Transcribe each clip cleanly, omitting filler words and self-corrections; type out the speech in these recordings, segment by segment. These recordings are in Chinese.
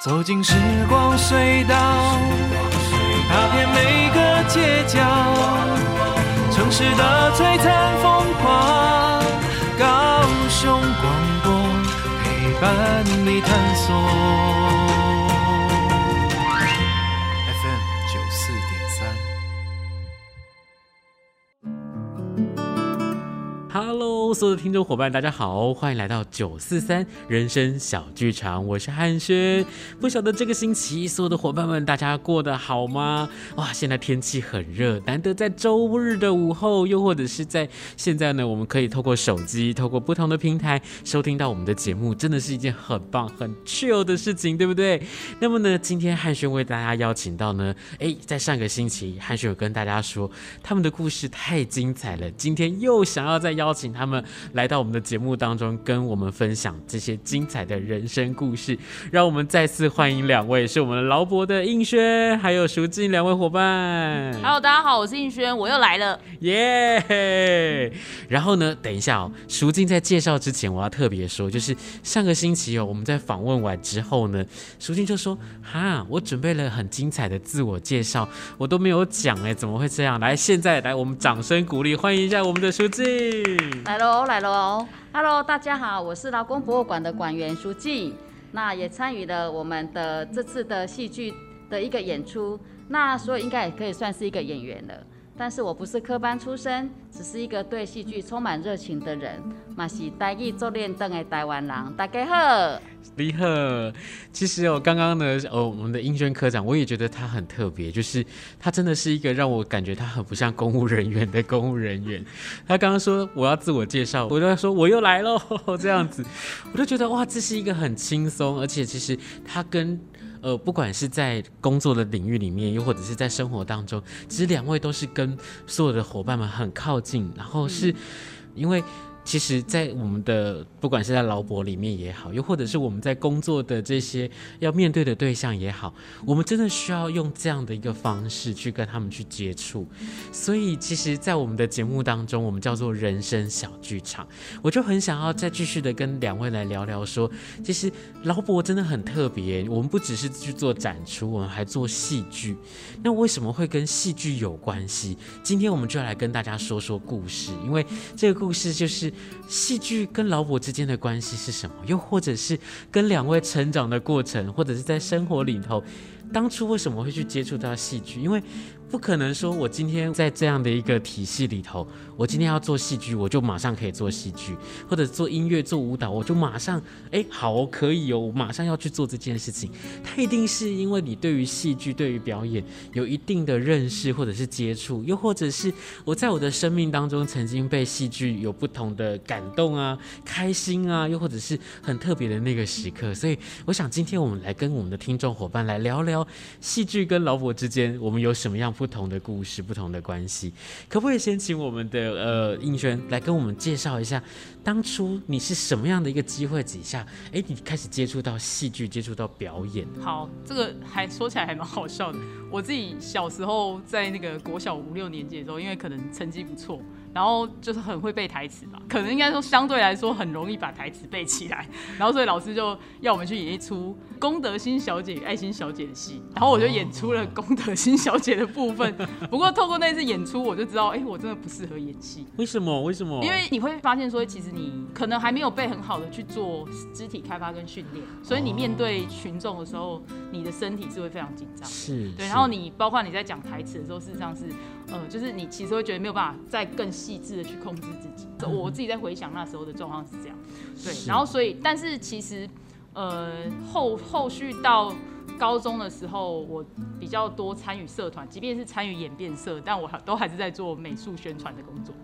走进时光隧道，踏遍每个街角，城市的璀璨风光，高雄广播陪伴你探索。 Hello， 所有的听众伙伴，大家好，欢迎来到943人生小剧场，我是汉轩。不晓得这个星期所有的伙伴们，大家过得好吗？哇，现在天气很热，难得在周日的午后，又或者是在现在呢，我们可以透过手机，透过不同的平台收听到我们的节目，真的是一件很棒、很 chill 的事情，对不对？那么呢，今天汉轩为大家邀请到呢，在上个星期，汉轩有跟大家说，他们的故事太精彩了，今天又想要再邀请他们来到我们的节目当中，跟我们分享这些精彩的人生故事。让我们再次欢迎两位，是我们劳勃的映轩，还有淑静两位伙伴。Hello， 大家好，我是映轩，我又来了，耶！ 然后呢，等一下哦，淑静在介绍之前，我要特别说，就是上个星期哦，我们在访问完之后呢，淑静就说：“哈，我准备了很精彩的自我介绍，我都没有讲哎，怎么会这样？”来，现在来，我们掌声鼓励，欢迎一下我们的淑静。 来喽，来喽 ！Hello， 大家好，我是劳工博物馆的馆员淑静，那也参与了我们的这次的戏剧的一个演出，那所以应该也可以算是一个演员了。但是我不是科班出身，只是一个对戏剧充满热情的人，嘛是台语做练凳的台湾人，大家好。 你好，其实哦，刚刚呢，我们的映轩科长，我也觉得他很特别，就是他真的是一个让我感觉他很不像公务人员的公务人员。他刚刚说我要自我介绍，我就说我又来喽这样子，我就觉得哇，这是一个很轻松，而且其实他跟不管是在工作的领域里面，又或者是在生活当中，其实两位都是跟所有的伙伴们很靠近，然后是因为。 其实，在我们的不管是在劳勃里面也好，又或者是我们在工作的这些要面对的对象也好，我们真的需要用这样的一个方式去跟他们去接触。所以，其实，在我们的节目当中，我们叫做人生小剧场。我就很想要再继续的跟两位来聊聊说，其实劳勃真的很特别，我们不只是去做展出，我们还做戏剧。那为什么会跟戏剧有关系？今天我们就要来跟大家说说故事，因为这个故事就是。 戏剧跟劳勃之间的关系是什么？又或者是跟两位成长的过程，或者是在生活里头，当初为什么会去接触到戏剧？因为不可能说我今天在这样的一个体系里头，我今天要做戏剧，我就马上可以做戏剧，或者做音乐、做舞蹈，我就马上好哦，可以哦，我马上要去做这件事情。它一定是因为你对于戏剧、对于表演有一定的认识，或者是接触，又或者是我在我的生命当中曾经被戏剧有不同的。 感动啊，开心啊，又或者是很特别的那个时刻，所以我想今天我们来跟我们的听众伙伴来聊聊戏剧跟劳勃之间，我们有什么样不同的故事、不同的关系？可不可以先请我们的映轩来跟我们介绍一下，当初你是什么样的一个机会底下，你开始接触到戏剧、接触到表演？好，这个还说起来还蛮好笑的。我自己小时候在那个国小5、6年级的时候，因为可能成绩不错。 然后就是很会背台词吧，可能应该说相对来说很容易把台词背起来，然后所以老师就要我们去演一出《宫德馨小姐与爱心小姐》的戏，然后我就演出了宫德馨小姐的部分。不过透过那次演出，我就知道，我真的不适合演戏。为什么？为什么？因为你会发现说，其实你可能还没有被很好的去做肢体开发跟训练，所以你面对群众的时候，你的身体是会非常紧张的。是。对，然后你包括你在讲台词的时候，事实上是，就是你其实会觉得没有办法再更。 细致的去控制自己，我自己在回想那时候的状况是这样，对，然后所以，但是其实，后续到高中的时候，我比较多参与社团，即便是参与演变社，但我都还是在做美术宣传的工作，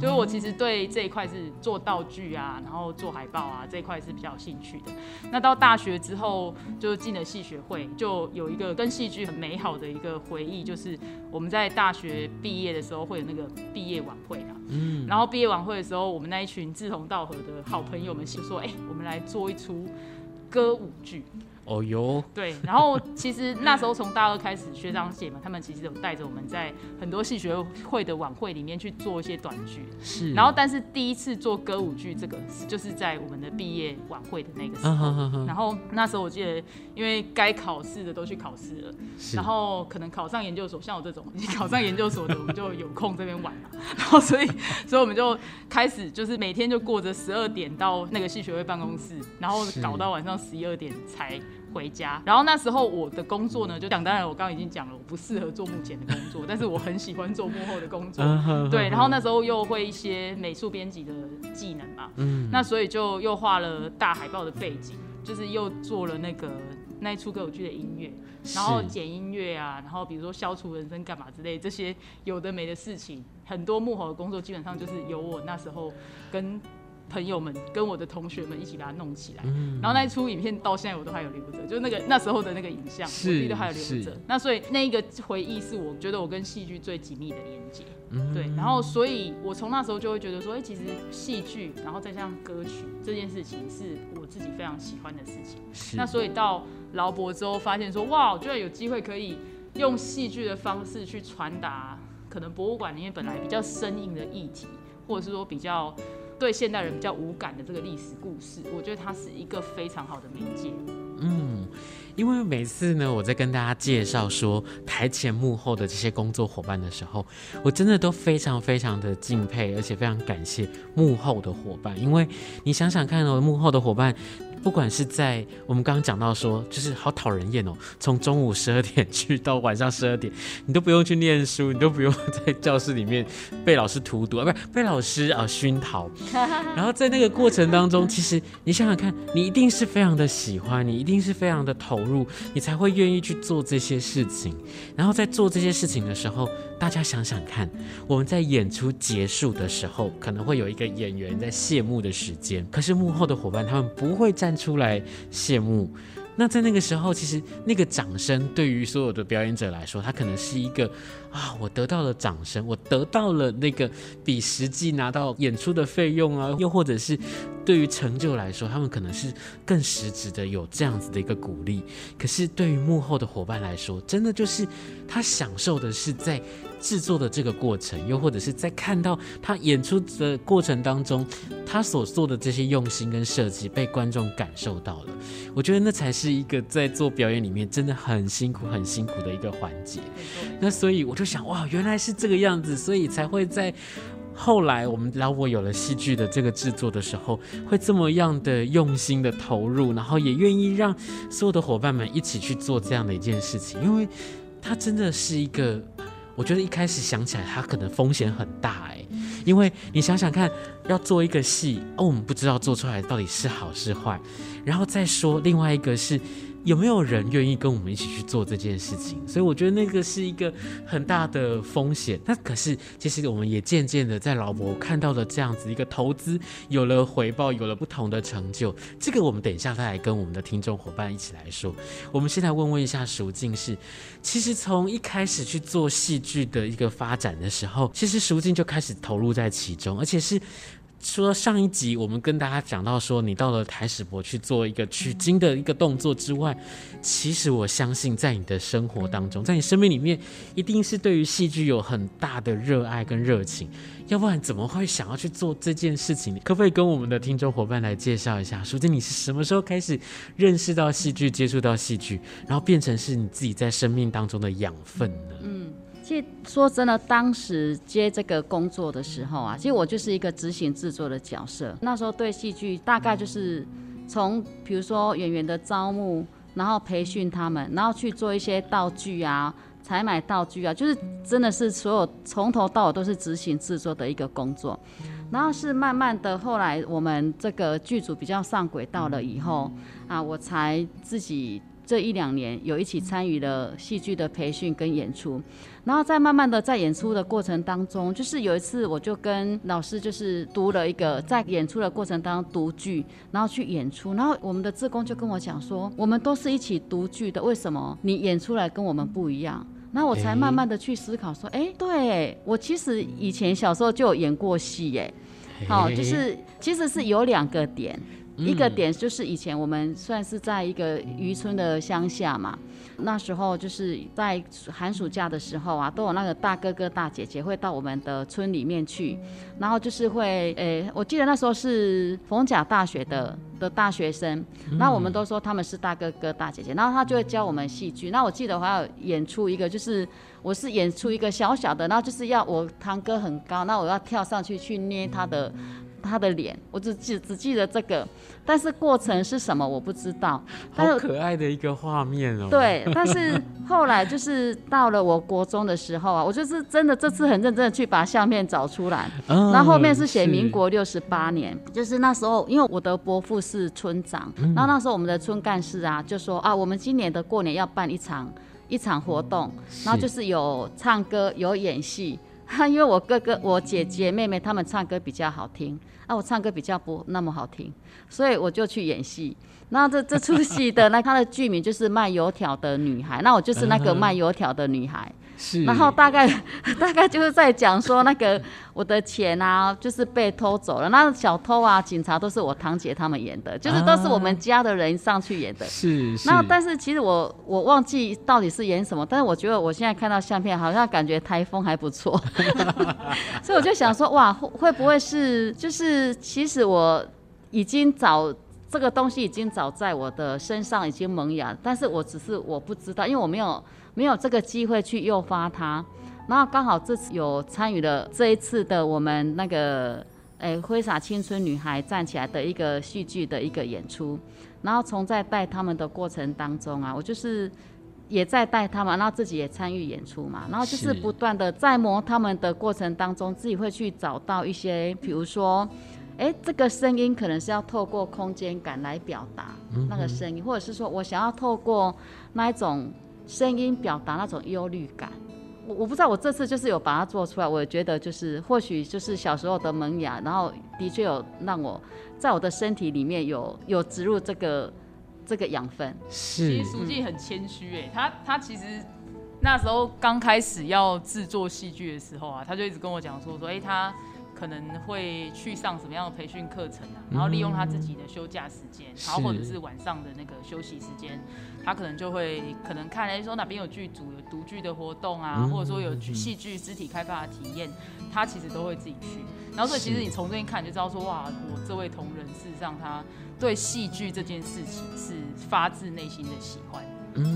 所以我其实对这一块是做道具啊，然后做海报啊这一块是比较有兴趣的。那到大学之后，就进了戏学会，就有一个跟戏剧很美好的一个回忆，就是我们在大学毕业的时候会有那个毕业晚会。 然后毕业晚会的时候，我们那一群志同道合的好朋友们就说：“我们来做一出歌舞剧。”哦哟，对，然后其实那时候从大二开始，学长姐嘛，他们其实有带着我们在很多系学会的晚会里面去做一些短剧，是。然后但是第一次做歌舞剧，这个就是在我们的毕业晚会的那个时候。然后那时候我记得，因为该考试的都去考试了，然后可能考上研究所，像我这种考上研究所的，我们就有空这边玩嘛。然后所以我们就开始就是每天就过着12点到那个系学会办公室，然后搞到晚上11、12点才回家。然后那时候我的工作呢，就想当然我刚刚已经讲了，我不适合做幕前的工作，但是我很喜欢做幕后的工作。对，然后那时候又会一些美术编辑的技能嘛，那所以就又画了大海报的背景，就是又做了那一出歌舞剧的音乐，然后剪音乐啊，然后比如说消除人声干嘛之类，这些有的没的事情，很多幕后的工作基本上就是由我那时候跟朋友们跟我的同学们一起把它弄起来，然后那一出影片到现在我都还有留着，就那时候的那个影像，我自己都还有留着。那所以那一个回忆是我觉得我跟戏剧最紧密的连接，对。然后所以我从那时候就会觉得说，其实戏剧，然后再加上歌曲这件事情是我自己非常喜欢的事情。那所以到劳勃之后，发现说，哇，居然有机会可以用戏剧的方式去传达，可能博物馆里面本来比较生硬的议题，或者是说比较对现代人比较无感的这个历史故事，我觉得它是一个非常好的媒介。因为每次呢，我在跟大家介绍说台前幕后的这些工作伙伴的时候，我真的都非常非常的敬佩，而且非常感谢幕后的伙伴。因为你想想看哦，幕后的伙伴，不管是在我们刚刚讲到说，就是好讨人厌哦，从中午12点去到晚上12点，你都不用去念书，你都不用在教室里面被老师荼毒，被老师熏陶。然后在那个过程当中，其实你想想看，你一定是非常的喜欢，你一定是非常的投入，你才会愿意去做这些事情。然后在做这些事情的时候，大家想想看，我们在演出结束的时候可能会有一个演员在谢幕的时间，可是幕后的伙伴他们不会站出来谢幕。那在那个时候，其实那个掌声对于所有的表演者来说，它可能是一个我得到了掌声，我得到了那个比实际拿到演出的费用啊，又或者是对于成就来说，他们可能是更实质的有这样子的一个鼓励。可是对于幕后的伙伴来说，真的就是他享受的是在制作的这个过程，又或者是在看到他演出的过程当中，他所做的这些用心跟设计被观众感受到了。我觉得那才是一个在做表演里面真的很辛苦很辛苦的一个环节。那所以我就想，哇，原来是这个样子，所以才会在后来我们劳勃有了戏剧的这个制作的时候，会这么样的用心的投入，然后也愿意让所有的伙伴们一起去做这样的一件事情。因为它真的是一个，我觉得一开始想起来它可能风险很大因为你想想看，要做一个戏我们不知道做出来到底是好是坏，然后再说另外一个是有没有人愿意跟我们一起去做这件事情，所以我觉得那个是一个很大的风险。那可是其实我们也渐渐的在劳勃看到了这样子一个投资有了回报，有了不同的成就。这个我们等一下再来跟我们的听众伙伴一起来说。我们先来问问一下淑静，是其实从一开始去做戏剧的一个发展的时候，其实淑静就开始投入在其中，而且是说上一集我们跟大家讲到说，你到了台史博去做一个取经的一个动作之外，其实我相信在你的生活当中，在你生命里面，一定是对于戏剧有很大的热爱跟热情，要不然怎么会想要去做这件事情？可不可以跟我们的听众伙伴来介绍一下，淑静你是什么时候开始认识到戏剧、接触到戏剧，然后变成是你自己在生命当中的养分呢？其实说真的，当时接这个工作的时候啊，其实我就是一个执行制作的角色。那时候对戏剧大概就是从比如说演员的招募，然后培训他们，然后去做一些道具啊，采买道具啊，就是真的是所有从头到尾都是执行制作的一个工作。然后是慢慢的，后来我们这个剧组比较上轨道了以后啊，我才自己这1、2年有一起参与了戏剧的培训跟演出。然后再慢慢的在演出的过程当中，就是有一次我就跟老师就是读了一个，在演出的过程当中读剧，然后去演出，然后我们的志工就跟我讲说，我们都是一起读剧的，为什么你演出来跟我们不一样？然后我才慢慢的去思考说，对，我其实以前小时候就有演过戏，就是其实是有2个点。一个点就是以前我们算是在一个渔村的乡下嘛，那时候就是在寒暑假的时候啊，都有那个大哥哥大姐姐会到我们的村里面去，然后就是会我记得那时候是逢甲大学的大学生，那我们都说他们是大哥哥大姐姐，然后他就会教我们戏剧。那我记得我还有演出一个，就是我是演出一个小小的，然后就是要我堂哥很高，那我要跳上去捏他的脸，我只记得这个，但是过程是什么我不知道。但是好可爱的一个画面哦。对，但是后来就是到了我国中的时候啊，我就是真的这次很认真的去把相片找出来，然后后面是写民国68年，就是那时候因为我的伯父是村长，然后那时候我们的村干事啊就说啊，我们今年的过年要办一场活动，然后就是有唱歌有演戏。因为我哥哥我姐姐妹妹他们唱歌比较好听啊，我唱歌比较不那么好听，所以我就去演戏。那这出戏的那他的剧名就是卖油条的女孩，那我就是那个卖油条的女孩，然后大概就是在讲说那个我的钱啊就是被偷走了，那小偷啊警察都是我堂姐他们演的，就是都是我们家的人上去演的。是那但是其实我忘记到底是演什么，但是我觉得我现在看到相片好像感觉台风还不错所以我就想说哇，会不会是就是其实我已经早这个东西已经早在我的身上已经萌芽，但是我不知道，因为我没有这个机会去诱发它。然后刚好这次有参与了这一次的我们那个挥洒青春女孩站起来的一个戏剧的一个演出，然后从在带他们的过程当中啊，我就是也在带他们，然后自己也参与演出嘛，然后就是不断的在磨他们的过程当中，自己会去找到一些比如说这个声音可能是要透过空间感来表达那个声音，或者是说我想要透过那一种声音表达那种忧虑感。我不知道，我这次就是有把它做出来，我也觉得就是或许就是小时候的萌芽，然后的确有让我在我的身体里面有植入这个养分。是，其实淑静很谦虚他其实那时候刚开始要制作戏剧的时候啊，他就一直跟我讲说他可能会去上什么样的培训课程啊，然后利用他自己的休假时间，然后或者是晚上的那个休息时间，他可能就会看说哪边有剧组有读剧的活动啊，或者说有戏剧肢体开发的体验，他其实都会自己去。然后所以其实你从这边看你就知道说哇，我这位同仁事实上他对戏剧这件事情是发自内心的喜欢。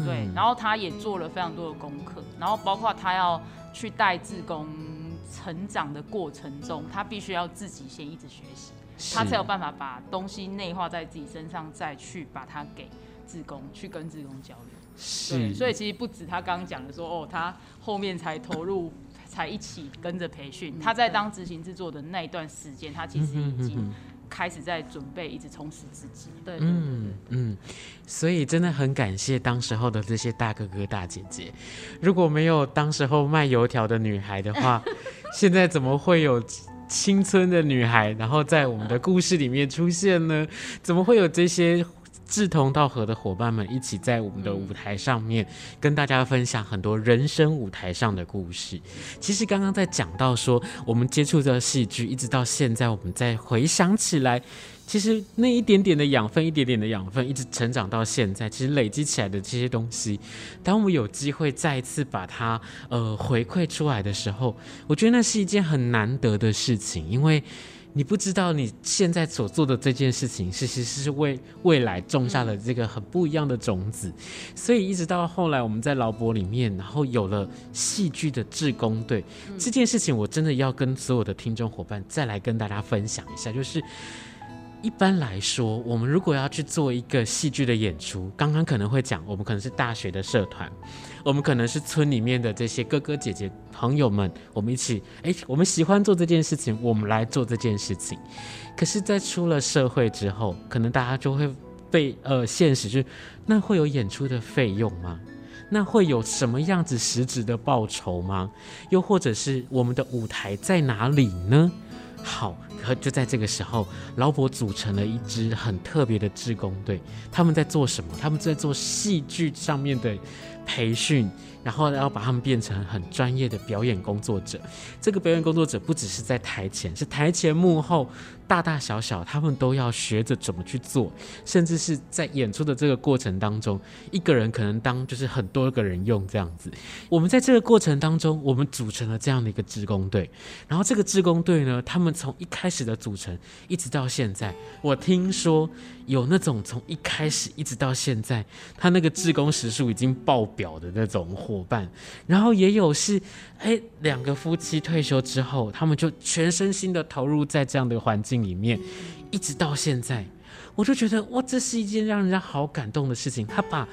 对，然后他也做了非常多的功课，然后包括他要去带志工成长的过程中，他必须要自己先一直学习，他才有办法把东西内化在自己身上，再去把它给志工，去跟志工交流。是，所以其实不止他刚刚讲的说他后面才投入才一起跟着培训，他在当执行制作的那一段时间，他其实已经开始在准备，一直充实自己。对，所以真的很感谢当时候的这些大哥哥大姐姐，如果没有当时候卖油条的女孩的话现在怎么会有青春的女孩然后在我们的故事里面出现呢？怎么会有这些志同道合的伙伴们一起在我们的舞台上面跟大家分享很多人生舞台上的故事。其实刚刚在讲到说我们接触到戏剧一直到现在，我们再回想起来，其实那一点点的养分一直成长到现在，其实累积起来的这些东西，当我们有机会再一次把它回馈出来的时候，我觉得那是一件很难得的事情。因为你不知道你现在所做的这件事情其实是为未来种下了这个很不一样的种子，所以一直到后来我们在劳勃里面然后有了戏剧的志工队，这件事情我真的要跟所有的听众伙伴再来跟大家分享一下。就是一般来说我们如果要去做一个戏剧的演出，刚刚可能会讲我们可能是大学的社团，我们可能是村里面的这些哥哥姐姐朋友们，我们一起我们喜欢做这件事情，我们来做这件事情。可是在出了社会之后，可能大家就会被现实就是那会有演出的费用吗？那会有什么样子实质的报酬吗？又或者是我们的舞台在哪里呢？好，可就在这个时候，劳勃组成了一支很特别的志工队。他们在做什么？他们在做戏剧上面的培训，然后要把他们变成很专业的表演工作者。这个表演工作者不只是在台前，是台前幕后大大小小，他们都要学着怎么去做。甚至是在演出的这个过程当中，一个人可能当就是很多个人用这样子。我们在这个过程当中，我们组成了这样的一个志工队。然后这个志工队呢，他们从一开始的组成一直到现在，我听说有那种从一开始一直到现在，他那个志工时数已经爆表的那种伙伴，然后也有是两个夫妻退休之后，他们就全身心的投入在这样的环境里面，一直到现在。我就觉得哇，这是一件让人家好感动的事情。他把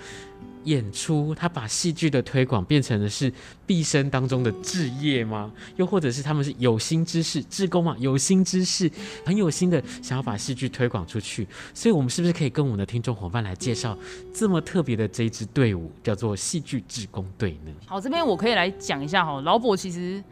演出，他把戏剧的推广变成的是毕生当中的志业吗？又或者是他们是有心之士，志工嘛，有心之士，很有心的想要把戏剧推广出去。所以我们是不是可以跟我们的听众伙伴来介绍这么特别的这一支队伍，叫做戏剧志工队呢？好，这边我可以来讲一下哈，劳勃其实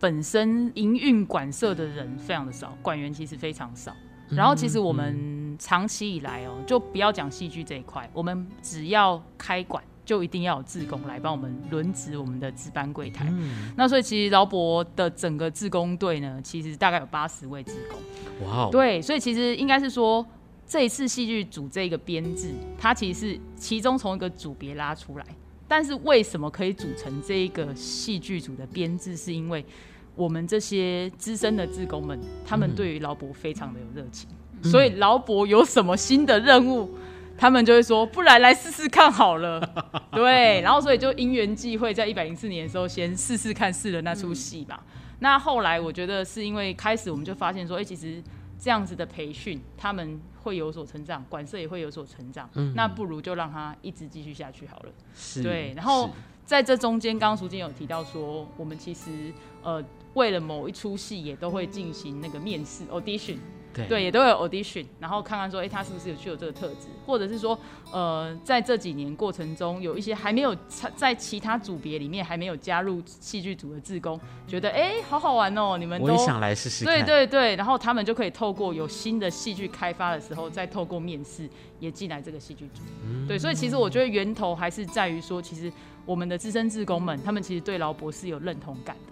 本身营运馆舍的人非常的少，馆员其实非常少。然后其实我们长期以来哦，就不要讲戏剧这一块，我们只要开馆就一定要有志工来帮我们轮值我们的值班柜台。那所以其实劳勃的整个志工队呢，其实大概有80位志工。哇、wow ！对，所以其实应该是说，这一次戏剧组这个编制，它其实是其中从一个组别拉出来。但是为什么可以组成这一个戏剧组的编制，是因为我们这些资深的志工们，他们对于劳勃非常的有热情，所以劳勃有什么新的任务，他们就会说不然来试试看好了。对，然后所以就因缘际会，在104年的时候先试试看，试了那出戏吧。那后来我觉得是因为开始我们就发现说，其实这样子的培训他们会有所成长，馆舍也会有所成长，那不如就让他一直继续下去好了。是，对。然后在这中间，刚刚淑菁有提到说，我们其实为了某一出戏也都会进行那个面试 audition， 对，也都会有 audition， 然后看看说他是不是有具有这个特质，或者是说在这几年过程中，有一些还没有在其他组别里面还没有加入戏剧组的志工，觉得好好玩哦，你们都我也想来试试看。对对对，然后他们就可以透过有新的戏剧开发的时候，再透过面试也进来这个戏剧组。对，所以其实我觉得源头还是在于说，其实我们的资深志工们，他们其实对劳勃是有认同感的。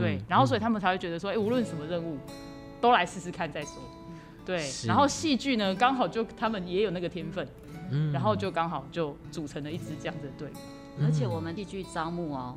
对，然后所以他们才会觉得说，无论什么任务，都来试试看再说。对，然后戏剧呢，刚好就他们也有那个天分，然后就刚好就组成了一支这样的队伍。而且我们戏剧招募哦，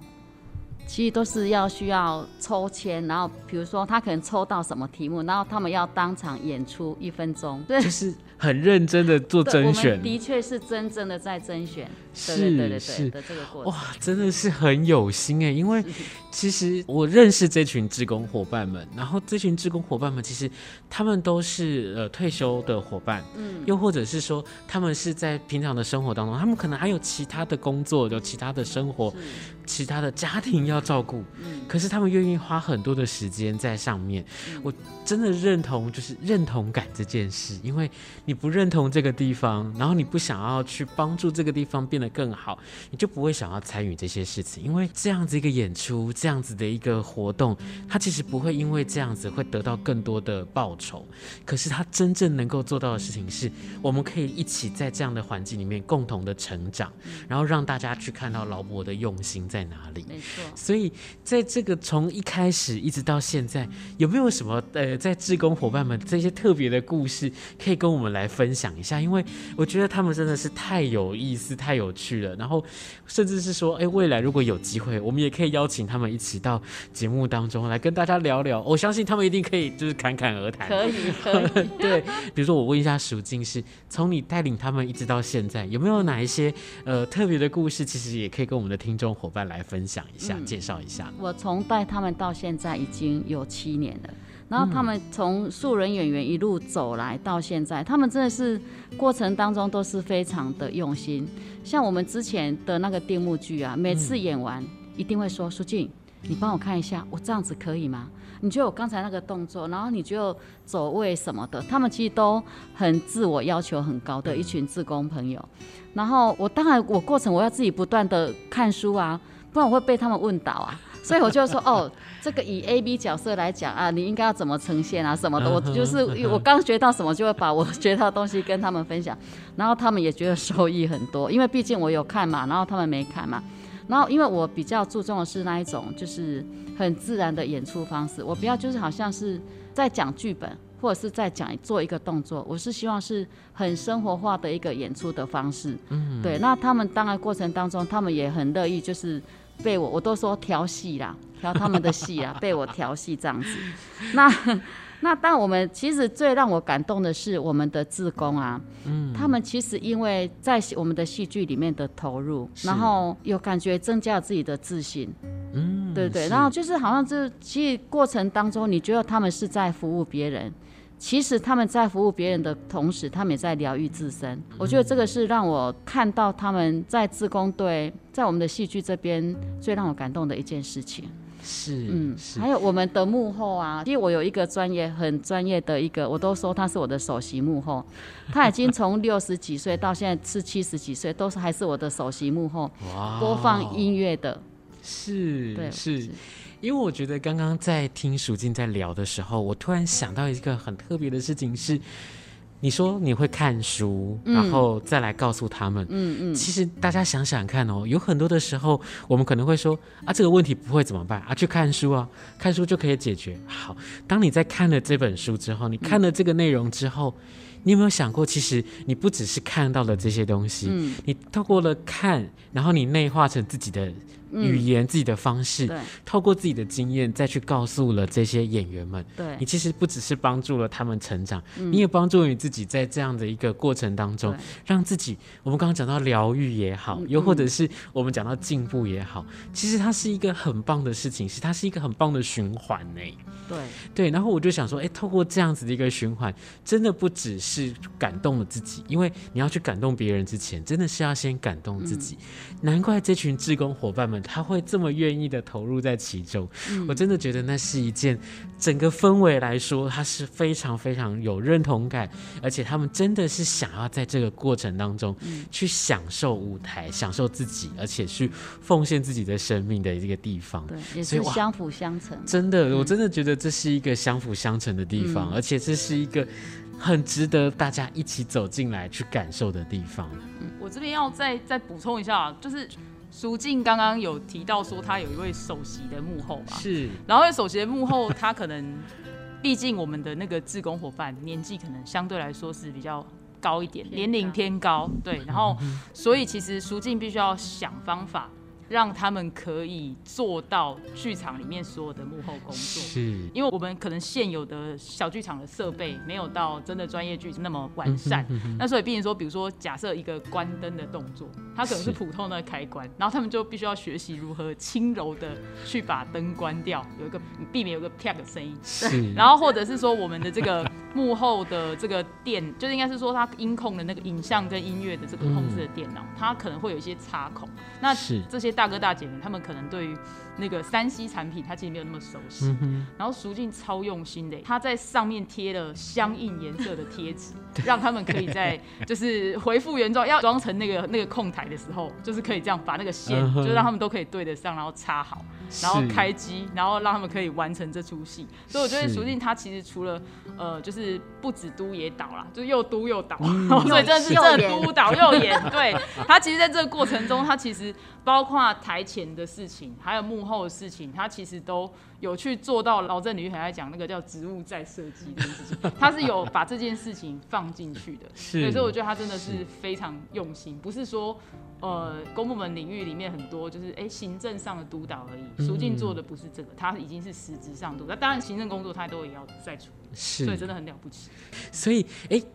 其实都是需要抽签，然后比如说他可能抽到什么题目，然后他们要当场演出1分钟，对，就是很认真的做甄选。我们的确是真正的在甄选，是，对对对对的这个过程。哇，真的是很有心因为其实我认识这群志工伙伴们，然后这群志工伙伴们其实他们都是退休的伙伴，又或者是说他们是在平常的生活当中，他们可能还有其他的工作，有其他的生活，其他的家庭要照顾，可是他们愿意花很多的时间在上面。我真的认同，就是认同感这件事，因为你不认同这个地方，然后你不想要去帮助这个地方变得更好，你就不会想要参与这些事情。因为这样子一个演出，这样子的一个活动，它其实不会因为这样子会得到更多的报酬，可是它真正能够做到的事情是，我们可以一起在这样的环境里面共同的成长，然后让大家去看到劳勃的用心在哪里。没错。所以在这个从一开始一直到现在，有没有什么在志工伙伴们这些特别的故事可以跟我们来分享一下？因为我觉得他们真的是太有意思、太有趣了。然后甚至是说，未来如果有机会，我们也可以邀请他们一起到节目当中来跟大家聊聊。我相信他们一定可以，就是侃侃而谈。可以。对，比如说我问一下淑菁，是从你带领他们一直到现在，有没有哪一些特别的故事？其实也可以跟我们的听众伙伴来分享一下，介绍一下。我从带他们到现在已经有7年了。然后他们从素人演员一路走来到现在，他们真的是过程当中都是非常的用心。像我们之前的那个定目剧啊，每次演完一定会说，淑菁，你帮我看一下，我这样子可以吗？你觉得我刚才那个动作，然后你就走位什么的，他们其实都很自我要求很高的一群志工朋友。然后我当然过程我要自己不断的看书啊，不然我会被他们问倒啊。所以我就说哦，这个以 A B 角色来讲啊，你应该要怎么呈现啊什么的，我就是我刚学到什么就会把我学到的东西跟他们分享，然后他们也觉得受益很多，因为毕竟我有看嘛，然后他们没看嘛。然后因为我比较注重的是那一种就是很自然的演出方式，我不要就是好像是在讲剧本或者是在讲做一个动作，我是希望是很生活化的一个演出的方式。嗯，对，那他们当然过程当中他们也很乐意就是被我都说调戏啦，调他们的戏啦被我调戏这样子。那但我们其实最让我感动的是我们的志工啊，嗯，他们其实因为在我们的戏剧里面的投入，然后有感觉增加了自己的自信，嗯，对对，然后就是好像这其实过程当中，你觉得他们是在服务别人，其实他们在服务别人的同时，他们也在疗愈自身。我觉得这个是让我看到他们在志工队，在我们的戏剧这边最让我感动的一件事情。是，嗯，是，还有我们的幕后啊，因为我有一个很专业的一个，我都说他是我的首席幕后，他已经从60几岁到现在是70几岁，都是还是我的首席幕后，播放音乐的，是，对，是。因为我觉得刚刚在听淑静在聊的时候，我突然想到一个很特别的事情是，你说你会看书，嗯，然后再来告诉他们，嗯嗯，其实大家想想看哦，有很多的时候我们可能会说啊，这个问题不会怎么办啊，去看书啊，看书就可以解决。好，当你在看了这本书之后，你看了这个内容之后，你有没有想过，其实你不只是看到了这些东西，嗯，你透过了看，然后你内化成自己的语言，嗯，自己的方式，透过自己的经验再去告诉了这些演员们，对，你其实不只是帮助了他们成长，嗯，你也帮助你自己在这样的一个过程当中让自己，我们刚刚讲到疗愈也好，嗯，又或者是我们讲到进步也好，其实它是一个很棒的事情，是它是一个很棒的循环，欸，对对，然后我就想说，欸，透过这样子的一个循环，真的不只是感动了自己，因为你要去感动别人之前，真的是要先感动自己，嗯，难怪这群志工伙伴们他会这么愿意的投入在其中，嗯，我真的觉得那是一件整个氛围来说，它是非常非常有认同感，而且他们真的是想要在这个过程当中去享受舞台，嗯，享受自己，而且去奉献自己的生命的一个地方，对，也是相辅相成，真的，嗯，我真的觉得这是一个相辅相成的地方，嗯，而且这是一个很值得大家一起走进来去感受的地方。我这边要再补充一下，就是淑静刚刚有提到说他有一位首席的幕后嘛，是，然后首席的幕后他可能毕竟我们的那个志工伙伴年纪可能相对来说是比较高一点，年龄偏高，对，然后所以其实淑静必须要想方法让他们可以做到剧场里面所有的幕后工作，是，因为我们可能现有的小剧场的设备没有到真的专业剧那么完善，嗯哼嗯哼，那所以毕竟说比如说假设一个关灯的动作，它可能是普通的开关，然后他们就必须要学习如何轻柔的去把灯关掉，有一个避免有一个啪的声音，是，然后或者是说我们的这个幕后的这个电就是应该是说它音控的那个影像跟音乐的这个控制的电脑，嗯，它可能会有一些插孔，那这些大哥大姐们他们可能对于那个3C 产品他其实没有那么熟悉，嗯，然后淑静超用心的，他在上面贴了相应颜色的贴纸让他们可以在就是回复原状，要装成那个控台的时候，就是可以这样把那个线，嗯，就让他们都可以对得上，然后插好，然后开机，然后让他们可以完成这出戏。所以我觉得淑静他其实除了就是不止督也导啦，就是又督又导，嗯，所以真的是真的督导又演，对，他其实在这个过程中，他其实包括台前的事情，还有幕后的事情，他其实都有去做到。老郑女很爱讲那个叫职务再设计的事情，他是有把这件事情放进去的，对，所以我觉得他真的是非常用心，不是说公部门领域里面很多就是行政上的督导而已，淑静做的不是这个，他已经是实质上督导，当然行政工作他都也要再处理，是，所以真的很了不起。所以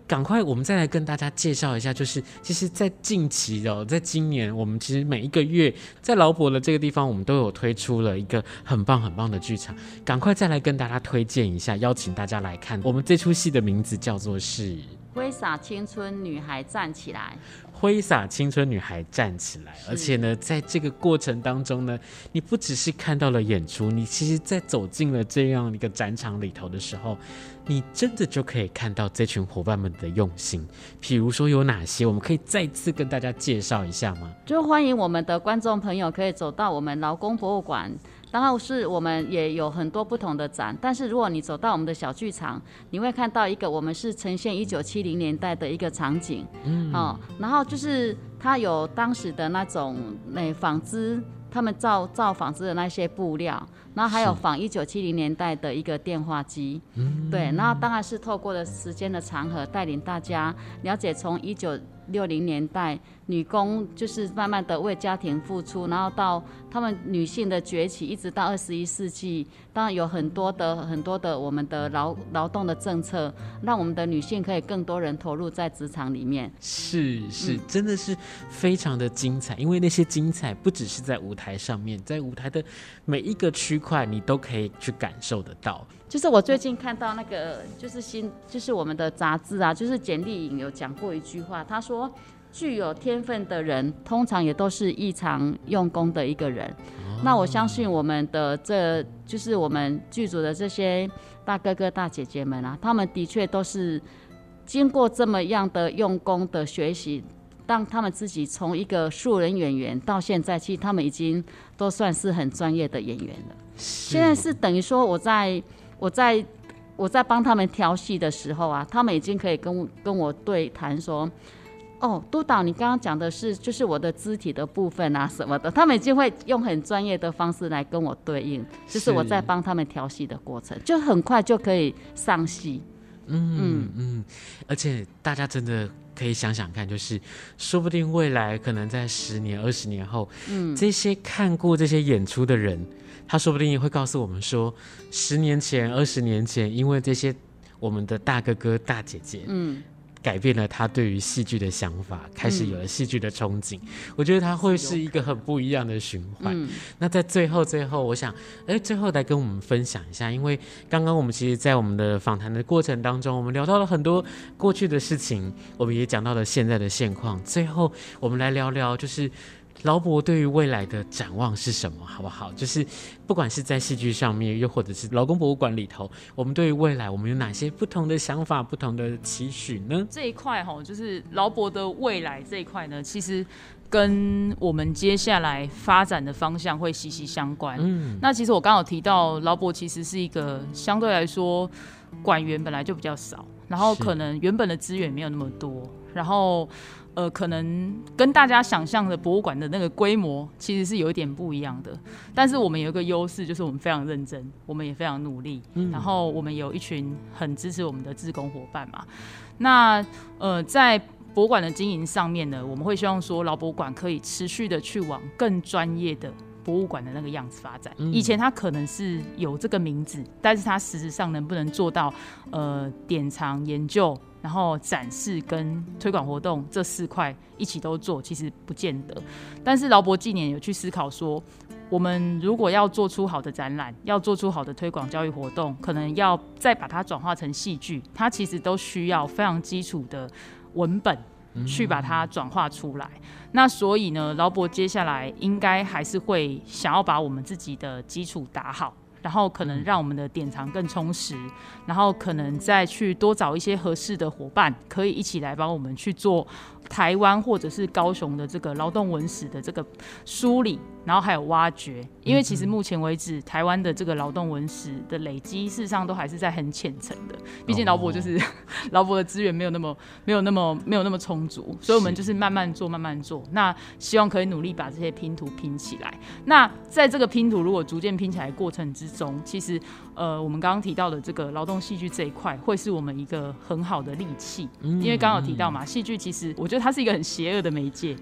赶快我们再来跟大家介绍一下，就是其实在近期的，在今年我们其实每一个月在劳勃的这个地方我们都有推出了一个很棒很棒的剧场，赶快再来跟大家推荐一下，邀请大家来看。我们这出戏的名字叫做是挥洒青春女孩站起来，挥洒青春女孩站起来，而且呢在这个过程当中呢，你不只是看到了演出，你其实在走进了这样一个展场里头的时候，你真的就可以看到这群伙伴们的用心。譬如说有哪些我们可以再次跟大家介绍一下吗？就欢迎我们的观众朋友可以走到我们劳工博物馆然后是我们也有很多不同的展，但是如果你走到我们的小剧场，你会看到一个我们是呈现1970年代的一个场景，哦，然后就是它有当时的那种纺织。他们造纺织的那些布料，然后还有仿1970年代的一个电话机，对，然后当然是透过了时间的长河，带领大家了解从1960年代女工就是慢慢的为家庭付出，然后到他们女性的崛起，一直到21世纪，当然有很多的我们的劳动的政策，让我们的女性可以更多人投入在职场里面。是，真的是非常的精彩，因为那些精彩不只是在舞台上面，在舞台的每一个区块你都可以去感受得到。就是我最近看到那个就是我们的杂志啊，就是简丽颖有讲过一句话，她说具有天分的人通常也都是异常用功的一个人，那我相信我们的就是我们剧组的这些大哥哥大姐姐们啊，他们的确都是经过这么样的用功的学习，让他们自己从一个素人演员到现在，其实他们已经都算是很专业的演员了。现在是等于说我在帮他们调戏的时候啊，他们已经可以跟我对谈说，哦，督导你刚刚讲的是就是我的肢体的部分啊什么的，他们已经会用很专业的方式来跟我对应，就是我在帮他们调戏的过程，就很快就可以上戏。而且大家真的可以想想看，就是说不定未来可能在10年20年后，这些看过这些演出的人，他说不定也会告诉我们说，10年前20年前因为这些我们的大哥哥大姐姐改变了他对于戏剧的想法，开始有了戏剧的憧憬，我觉得他会是一个很不一样的循环。那在最后我想最后来跟我们分享一下，因为刚刚我们其实在我们的访谈的过程当中，我们聊到了很多过去的事情，我们也讲到了现在的现况，最后我们来聊聊就是劳勃对于未来的展望是什么，好不好？就是不管是在戏剧上面，又或者是劳工博物馆里头，我们对于未来我们有哪些不同的想法、不同的期许呢？这一块就是劳勃的未来这一块呢，其实跟我们接下来发展的方向会息息相关。那其实我刚好提到劳勃其实是一个相对来说馆员本来就比较少，然后可能原本的资源没有那么多，然后可能跟大家想象的博物馆的那个规模其实是有一点不一样的，但是我们有一个优势，就是我们非常认真，我们也非常努力，然后我们有一群很支持我们的志工伙伴嘛。那在博物馆的经营上面呢，我们会希望说劳博馆可以持续的去往更专业的博物馆的那个样子发展。以前它可能是有这个名字，但是它实质上能不能做到典藏研究，然后展示跟推广活动这4块一起都做，其实不见得。但是劳勃近年有去思考说，我们如果要做出好的展览，要做出好的推广教育活动，可能要再把它转化成戏剧，它其实都需要非常基础的文本去把它转化出来。那所以呢，劳勃接下来应该还是会想要把我们自己的基础打好，然后可能让我们的典藏更充实，然后可能再去多找一些合适的伙伴，可以一起来帮我们去做台湾或者是高雄的这个劳动文史的这个梳理，然后还有挖掘。因为其实目前为止台湾的这个劳动文史的累积事实上都还是在很浅层的，毕竟劳勃就是劳勃的资源没有那么充足，所以我们就是慢慢做，那希望可以努力把这些拼图拼起来。那在这个拼图如果逐渐拼起来的过程之中，其实我们刚刚提到的这个劳动戏剧这一块会是我们一个很好的利器，因为刚刚有提到嘛，戏剧其实我觉得它是一个很邪恶的媒介，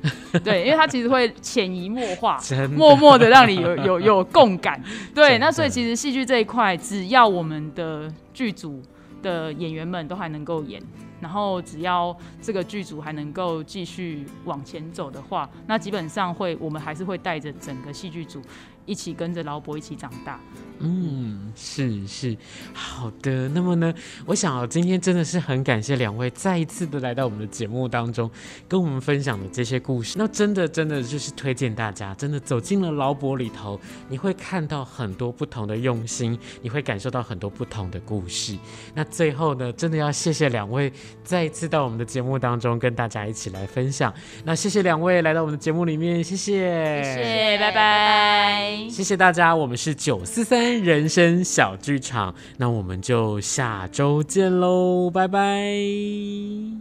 对，因为它其实会潜移默化默默的让你有共感，对。那所以其实戏剧这一块，只要我们的剧组的演员们都还能够演，然后只要这个剧组还能够继续往前走的话，那基本上我们还是会带着整个戏剧组一起跟着劳勃一起长大。嗯，是是，好的。那么呢，我想今天真的是很感谢两位再一次的来到我们的节目当中，跟我们分享的这些故事。那真的就是推荐大家，真的走进了劳勃里头，你会看到很多不同的用心，你会感受到很多不同的故事。那最后呢，真的要谢谢两位再一次到我们的节目当中跟大家一起来分享。那谢谢两位来到我们的节目里面，谢谢，谢谢，拜拜，谢谢大家。我们是943人生小剧场，那我们就下周见喽，拜拜。